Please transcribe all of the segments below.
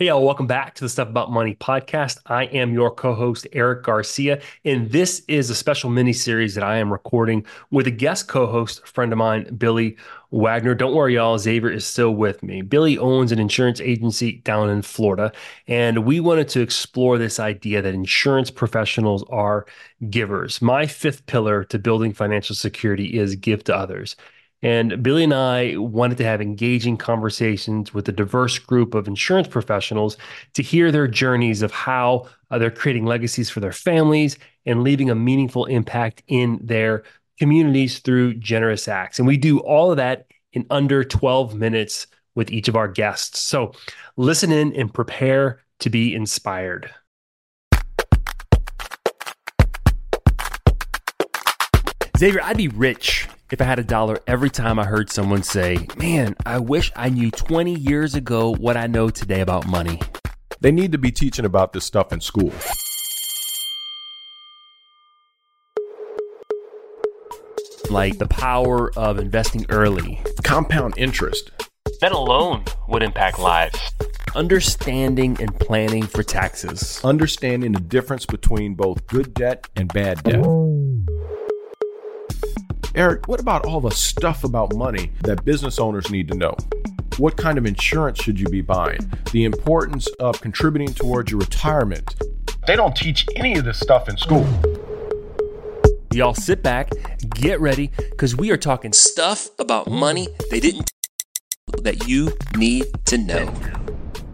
Hey, y'all, welcome back to the Stuff About Money podcast. I am your co-host, Eric Garcia, and this is a special mini-series that I am recording with a guest co-host, a friend of mine, Billy Wagner. Don't worry, y'all, Xavier is still with me. Billy owns an insurance agency down in Florida, and we wanted to explore this idea that insurance professionals are givers. My fifth pillar to building financial security is give to others. And Billy and I wanted to have engaging conversations with a diverse group of insurance professionals to hear their journeys of how they're creating legacies for their families and leaving a meaningful impact in their communities through generous acts. And we do all of that in under 12 minutes with each of our guests. So listen in and prepare to be inspired. Xavier, I'd be rich if I had $1 every time I heard someone say, man, I wish I knew 20 years ago what I know today about money. They need to be teaching about this stuff in school. Like the power of investing early. Compound interest. That alone would impact lives. Understanding and planning for taxes. Understanding the difference between both good debt and bad debt. Eric, what about all the stuff about money that business owners need to know? What kind of insurance should you be buying? The importance of contributing towards your retirement. They don't teach any of this stuff in school. Y'all sit back, get ready, because we are talking stuff about money they didn't that you need to know.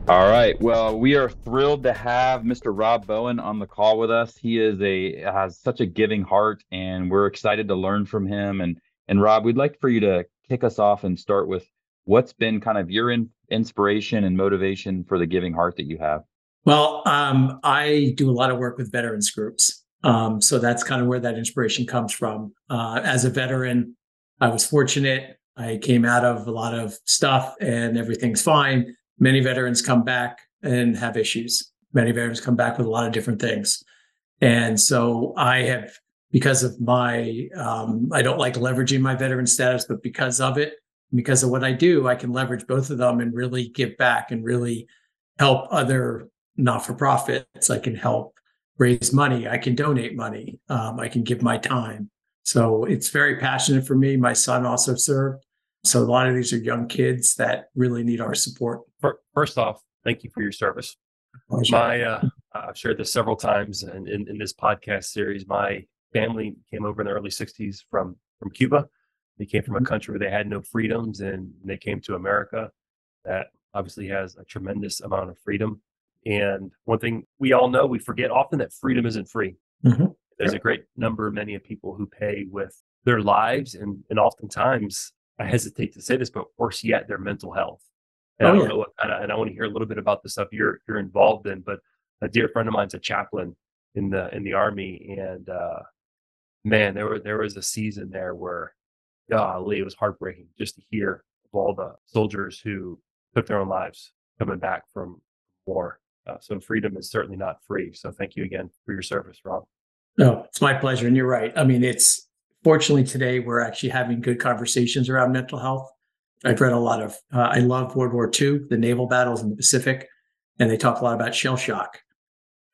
All right. Well, we are thrilled to have Mr. Rob Bowen on the call with us. He is has such a giving heart, and we're excited to learn from him. And Rob, we'd like for you to kick us off and start with what's been kind of your inspiration and motivation for the giving heart that you have. Well, I do a lot of work with veterans groups. So that's kind of where that inspiration comes from. As a veteran, I was fortunate. I came out of a lot of stuff and everything's fine. Many veterans come back and have issues. Many veterans come back with a lot of different things. And so I have, because of my, I don't like leveraging my veteran status, but because of it, because of what I do, I can leverage both of them and really give back and really help other not-for-profits. I can help raise money. I can donate money. I can give my time. So it's very passionate for me. My son also served. So a lot of these are young kids that really need our support. First off, thank you for your service. I've shared this several times in this podcast series. My family came over in the early 60s from Cuba. They came from a country where they had no freedoms, and they came to America that obviously has a tremendous amount of freedom. And one thing we all know, we forget often that freedom isn't free. Mm-hmm. There's a great number, many of people who pay with their lives and oftentimes, I hesitate to say this, but worse yet, their mental health. And I don't know what kind of, and I want to hear a little bit about the stuff you're involved in. But a dear friend of mine's a chaplain in the Army, and man, there was a season there where, golly, it was heartbreaking just to hear of all the soldiers who took their own lives coming back from war. So freedom is certainly not free. So thank you again for your service, Rob. No, it's my pleasure, and you're right. I mean, it's. Fortunately, today, we're actually having good conversations around mental health. I've read a lot of, I love World War II, the naval battles in the Pacific, and they talk a lot about shell shock,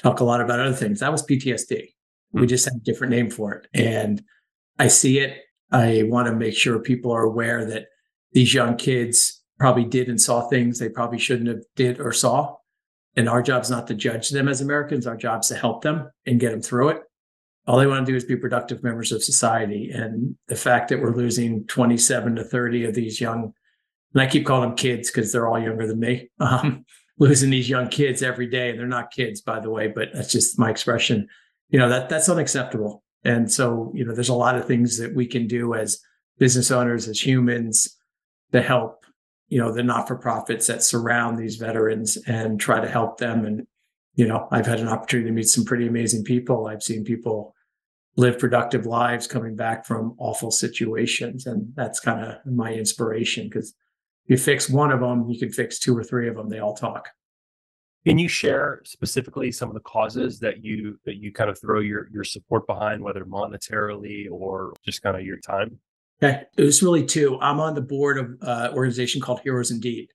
talk a lot about other things. That was PTSD. We just had a different name for it. And I see it. I want to make sure people are aware that these young kids probably did and saw things they probably shouldn't have did or saw. And our job's not to judge them as Americans. Our job's to help them and get them through it. All they want to do is be productive members of society. And the fact that we're losing 27 to 30 of these young, and I keep calling them kids because they're all younger than me, losing these young kids every day. And they're not kids, by the way, but that's just my expression. You know, that's unacceptable. And so, you know, there's a lot of things that we can do as business owners, as humans, to help, you know, the not-for-profits that surround these veterans and try to help them. And, you know, I've had an opportunity to meet some pretty amazing people. I've seen people live productive lives coming back from awful situations. And that's kind of my inspiration, because if you fix one of them, you can fix two or three of them. They all talk. Can you share specifically some of the causes that you kind of throw your support behind, whether monetarily or just kind of your time? Okay. It was really two. I'm on the board of an organization called Heroes Indeed.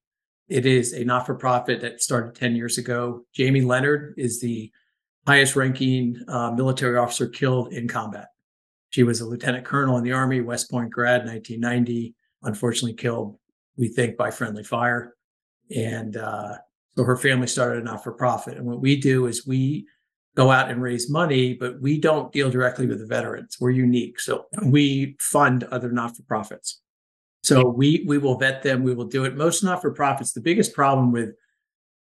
It is a not-for-profit that started 10 years ago. Jamie Leonard is the highest-ranking military officer killed in combat. She was a lieutenant colonel in the Army, West Point grad, 1990, unfortunately killed, we think, by friendly fire. And so her family started a not-for-profit. And what we do is we go out and raise money, but we don't deal directly with the veterans. We're unique. So we fund other not-for-profits. So we will vet them. We will do it. Most not-for-profits, the biggest problem with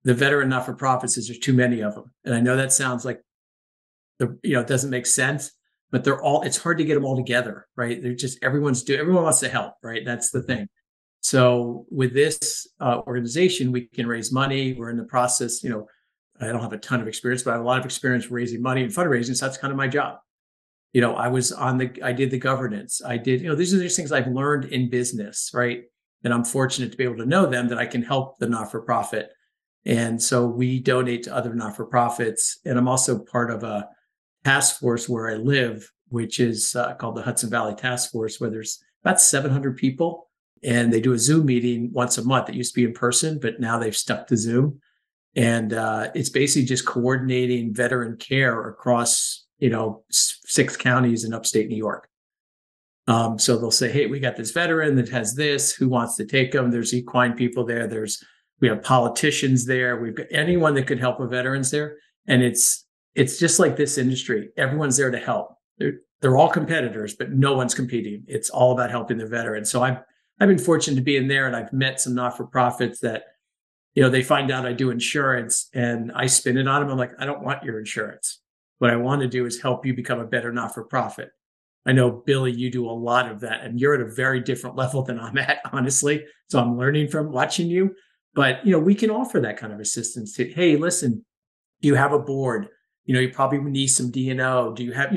the veteran not-for-profits is there's too many of them. And I know that sounds like, it doesn't make sense, but it's hard to get them all together, right? They're just, everyone wants to help, right? That's the thing. So with this organization, we can raise money. We're in the process, I don't have a ton of experience, but I have a lot of experience raising money and fundraising. So that's kind of my job. I did the governance. These are just things I've learned in business, right? And I'm fortunate to be able to know them, that I can help the not-for-profit. And so we donate to other not-for-profits. And I'm also part of a task force where I live, which is called the Hudson Valley Task Force, where there's about 700 people. And they do a Zoom meeting once a month. It used to be in person, but now they've stuck to Zoom. And it's basically just coordinating veteran care across, 6 counties in upstate New York. So they'll say, hey, we got this veteran that has this, who wants to take them? There's equine people there. We have politicians there. We've got anyone that could help a veteran's there. And it's just like this industry. Everyone's there to help. They're all competitors, but no one's competing. It's all about helping the veteran. So I've been fortunate to be in there, and I've met some not-for-profits that, they find out I do insurance and I spin it on them. I'm like, I don't want your insurance. What I want to do is help you become a better not-for-profit. I know, Billy, you do a lot of that, and you're at a very different level than I'm at, honestly. So I'm learning from watching you. But, we can offer that kind of assistance to, hey, listen, do you have a board? You probably need some D&O. Do you have,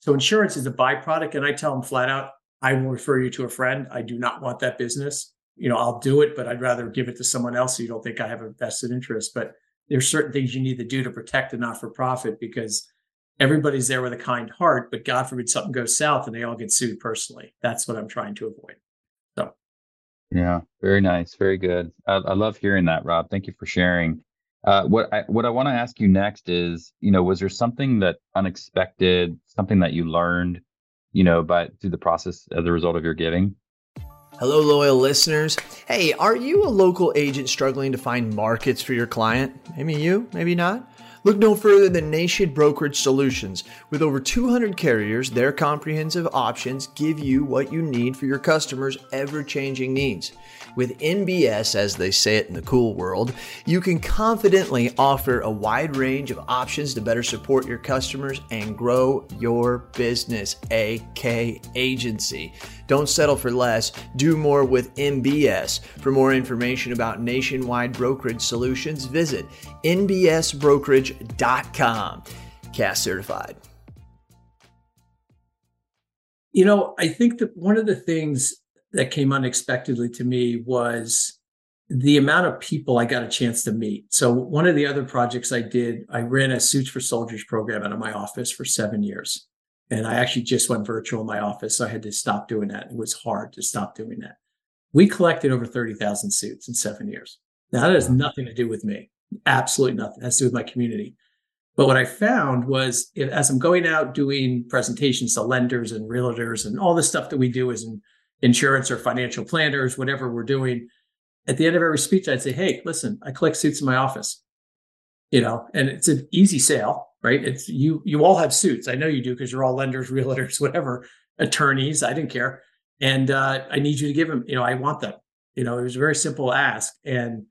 so insurance is a byproduct. And I tell them flat out, I will refer you to a friend. I do not want that business. I'll do it, but I'd rather give it to someone else so you don't think I have a vested interest. But there's certain things you need to do to protect a not-for-profit, because everybody's there with a kind heart, but God forbid something goes south and they all get sued personally. That's what I'm trying to avoid. So, yeah, very nice. Very good. I love hearing that, Rob. Thank you for sharing. What I want to ask you next is, was there something that unexpected, something that you learned, through the process as a result of your giving? Hello, loyal listeners. Hey, are you a local agent struggling to find markets for your client? Maybe you, maybe not. Look no further than Nationwide Brokerage Solutions. With over 200 carriers, their comprehensive options give you what you need for your customers' ever-changing needs. With NBS, as they say it in the cool world, you can confidently offer a wide range of options to better support your customers and grow your business, AK Agency. Don't settle for less. Do more with NBS. For more information about Nationwide Brokerage Solutions, visit nbsbrokerage.com. CAS certified. I think that one of the things that came unexpectedly to me was the amount of people I got a chance to meet. So one of the other projects I did, I ran a Suits for Soldiers program out of my office for 7 years. And I actually just went virtual in my office. So I had to stop doing that. It was hard to stop doing that. We collected over 30,000 suits in 7 years. Now, that has nothing to do with me. Absolutely nothing. It has to do with my community. But what I found was, as I'm going out doing presentations to lenders and realtors and all the stuff that we do as an insurance or financial planners, whatever we're doing, at the end of every speech, I'd say, hey, listen, I collect suits in my office, and it's an easy sale. Right. It's you all have suits. I know you do, because you're all lenders, realtors, whatever, attorneys. I didn't care. And I need you to give them, I want them. It was a very simple ask. And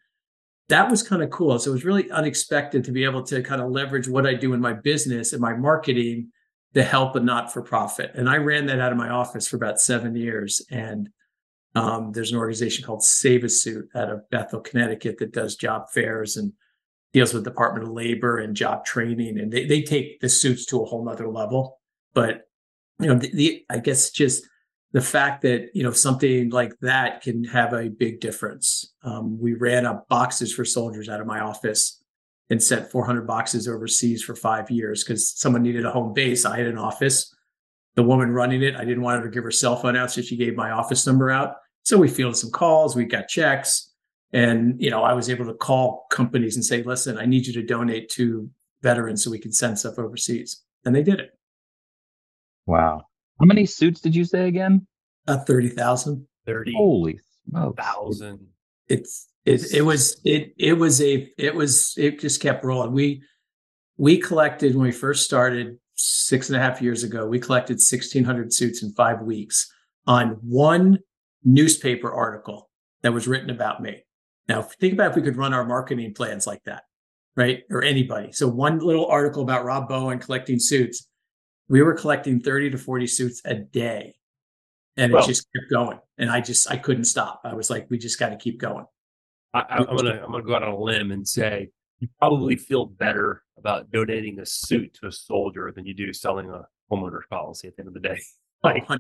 that was kind of cool. So it was really unexpected to be able to kind of leverage what I do in my business and my marketing to help a not-for-profit. And I ran that out of my office for about 7 years. And there's an organization called Save a Suit out of Bethel, Connecticut, that does job fairs and deals with Department of Labor and job training. And they take the suits to a whole nother level. But, I guess just the fact that, something like that can have a big difference. We ran up boxes for soldiers out of my office and sent 400 boxes overseas for 5 years because someone needed a home base. I had an office. The woman running it, I didn't want her to give her cell phone out, so she gave my office number out. So we fielded some calls. We got checks. And, you know, I was able to call companies and say, listen, I need you to donate to veterans so we can send stuff overseas. And they did it. Wow. How many suits did you say again? 30,000. 30. Holy smokes. Thousand. It just kept rolling. We collected, when we first started 6.5 years ago, we collected 1,600 suits in 5 weeks on one newspaper article that was written about me. Now, think about if we could run our marketing plans like that, right? Or anybody. So one little article about Rob Bowen collecting suits, we were collecting 30 to 40 suits a day. And it just kept going. And I couldn't stop. I was like, we just got to keep going. I'm gonna go out on a limb and say, you probably feel better about donating a suit to a soldier than you do selling a homeowner's policy at the end of the day. Like 100%.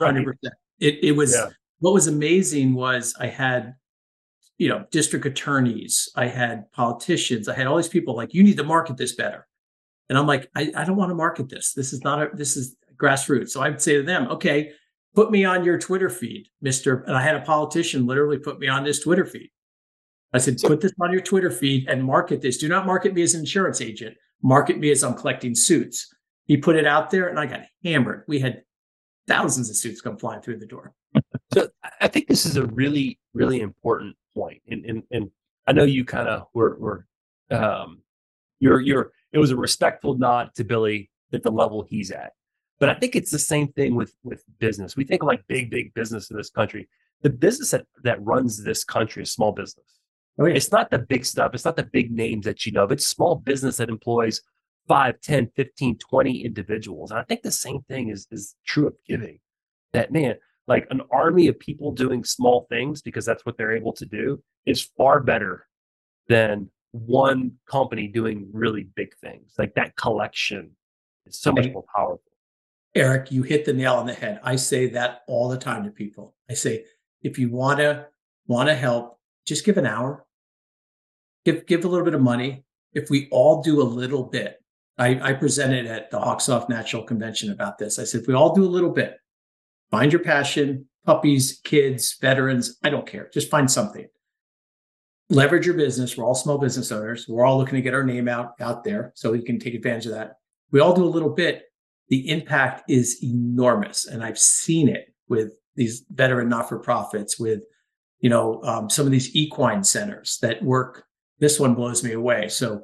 100%. It was, yeah. What was amazing was I had, you know, district attorneys, I had politicians, I had all these people like, you need to market this better. And I'm like, I don't want to market this. This is grassroots. So I would say to them, okay, put me on your Twitter feed, Mr. And I had a politician literally put me on this Twitter feed. I said, put this on your Twitter feed and market this. Do not market me as an insurance agent. Market me as I'm collecting suits. He put it out there and I got hammered. We had thousands of suits come flying through the door. So I think this is a really, really important point. And I know you kind of were it was a respectful nod to Billy at the level he's at. But I think it's the same thing with business. We think of like big business in this country. The business that runs this country is small business. Oh, yeah. It's not the big stuff. It's not the big names that you know of. It's small business that employs 5, 10, 15, 20 individuals. And I think the same thing is true of giving. That, man, like an army of people doing small things because that's what they're able to do is far better than one company doing really big things. Like that collection is so much more powerful. Eric, you hit the nail on the head. I say that all the time to people. I say, if you want to help, just give an hour, give a little bit of money. If we all do a little bit, I presented at the Hawksoft Natural Convention about this. I said, if we all do a little bit, find your passion, puppies, kids, veterans, I don't care. Just find something. Leverage your business. We're all small business owners. We're all looking to get our name out there so you can take advantage of that. We all do a little bit. The impact is enormous. And I've seen it with these veteran not-for-profits, with some of these equine centers that work. This one blows me away. So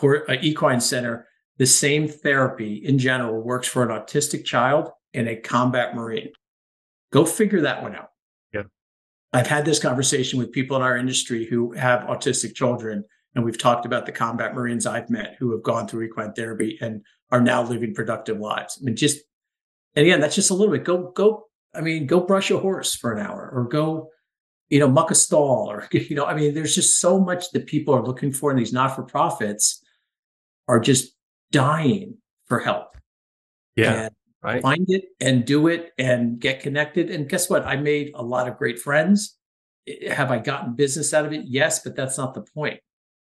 or an equine center, the same therapy in general works for an autistic child and a combat Marine. Go figure that one out. Yeah. I've had this conversation with people in our industry who have autistic children, and we've talked about the combat Marines I've met who have gone through equine therapy and are now living productive lives. I mean, that's just a little bit. Go brush a horse for an hour, or go, muck a stall, or, there's just so much that people are looking for, and these not-for-profits are just dying for help. Yeah. And right. Find it and do it and get connected. And guess what? I made a lot of great friends. Have I gotten business out of it? Yes, but that's not the point.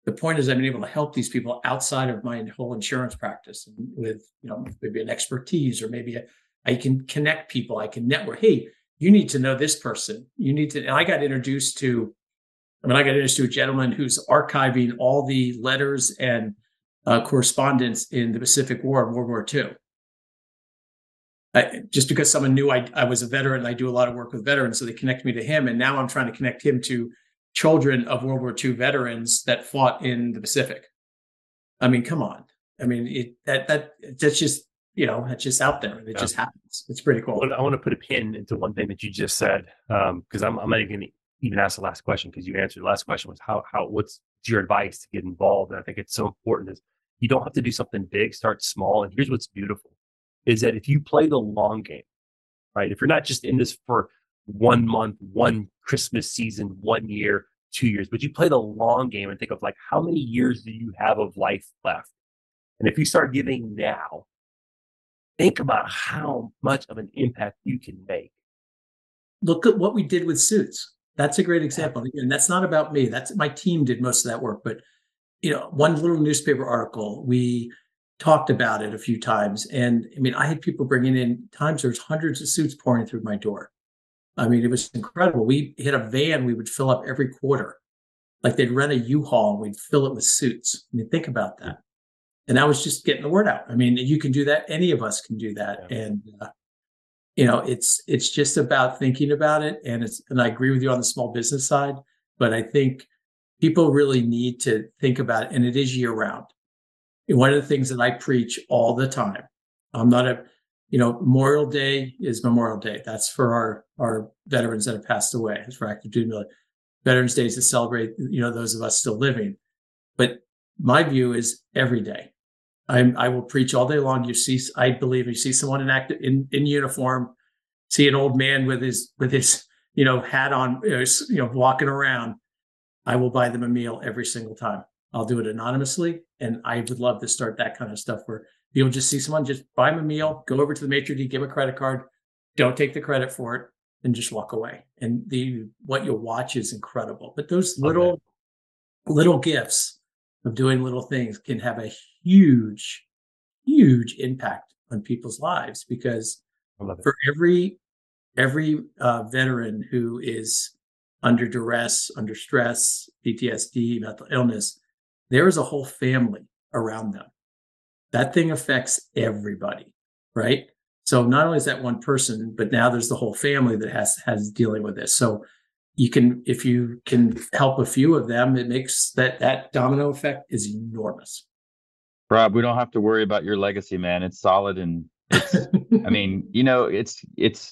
The point is I've been able to help these people outside of my whole insurance practice with, maybe an expertise, or maybe I can connect people. I can network. Hey, you need to know this person. You need to. And I got introduced to a gentleman who's archiving all the letters and correspondence in the Pacific War and World War II. Just because someone knew I was a veteran, and I do a lot of work with veterans, so they connect me to him. And now I'm trying to connect him to children of World War II veterans that fought in the Pacific. I mean, come on. I mean, that's just. It's just out there, and it just happens. It's pretty cool. I want to put a pin into one thing that you just said, because I'm not even going to ask the last question, because you answered the last question was what's your advice to get involved? And I think it's so important is you don't have to do something big, start small. And here's what's beautiful is that if you play the long game, right? If you're not just in this for 1 month, one Christmas season, 1 year, 2 years, but you play the long game and think of like, how many years do you have of life left? And if you start giving now, think about how much of an impact you can make. Look at what we did with suits. That's a great example. And that's not about me. That's my team did most of that work. But, one little newspaper article, we talked about it a few times. And I memes there was hundreds of suits pouring through my door. I mean, it was incredible. We hit a van we would fill up every quarter. Like they'd rent a U-Haul and we'd fill it with suits. I mean, think about that. And that was just getting the word out. I mean, you can do that. Any of us can do that. Yeah. And, you know, it's just about thinking about it. And I agree with you on the small business side, but I think people really need to think about it. And it is year round. And one of the things that I preach all the time, I'm not a, you know, Memorial Day is Memorial Day. That's for our veterans that have passed away. It's for active duty military. Veterans Day is to celebrate, you know, those of us still living. But my view is every day. I will preach all day long. I believe you see someone in uniform, see an old man with his, you know, hat on, you know, walking around. I will buy them a meal every single time. I'll do it anonymously. And I would love to start that kind of stuff where people just see someone, just buy them a meal, go over to the maitre d', give a credit card, don't take the credit for it, and just walk away. And what you'll watch is incredible. But those little gifts of doing little things can have a huge, huge impact on people's lives. Because for every veteran who is under duress, under stress, PTSD, mental illness, there is a whole family around them. That thing affects everybody, right? So not only is that one person, but now there's the whole family that has dealing with this. So if you can help a few of them, it makes that domino effect is enormous. Rob, we don't have to worry about your legacy, man. It's solid. And it's, I mean, you know, it's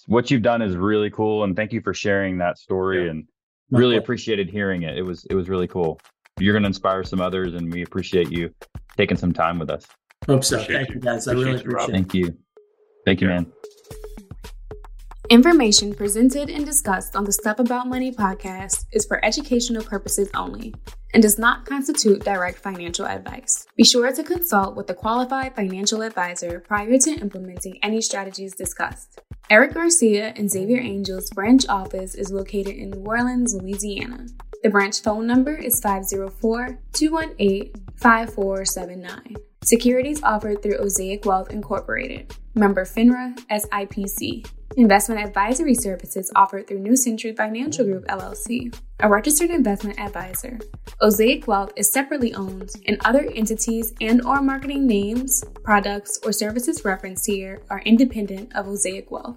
what you've done is really cool. And thank you for sharing that story and really appreciated hearing it. It was really cool. You're going to inspire some others, and we appreciate you taking some time with us. Hope so. Thank you, guys. I really appreciate it. Thank you. Thank you, man. Information presented and discussed on the Stuff About Money podcast is for educational purposes only and does not constitute direct financial advice. Be sure to consult with a qualified financial advisor prior to implementing any strategies discussed. Eric Garcia and Xavier Angel's branch office is located in New Orleans, Louisiana. The branch phone number is 504-218-5479. Securities offered through Osaic Wealth Incorporated. Member FINRA, SIPC. Investment advisory services offered through New Century Financial Group, LLC, a registered investment advisor. Osaic Wealth is separately owned, and other entities and/or marketing names, products, or services referenced here are independent of Osaic Wealth.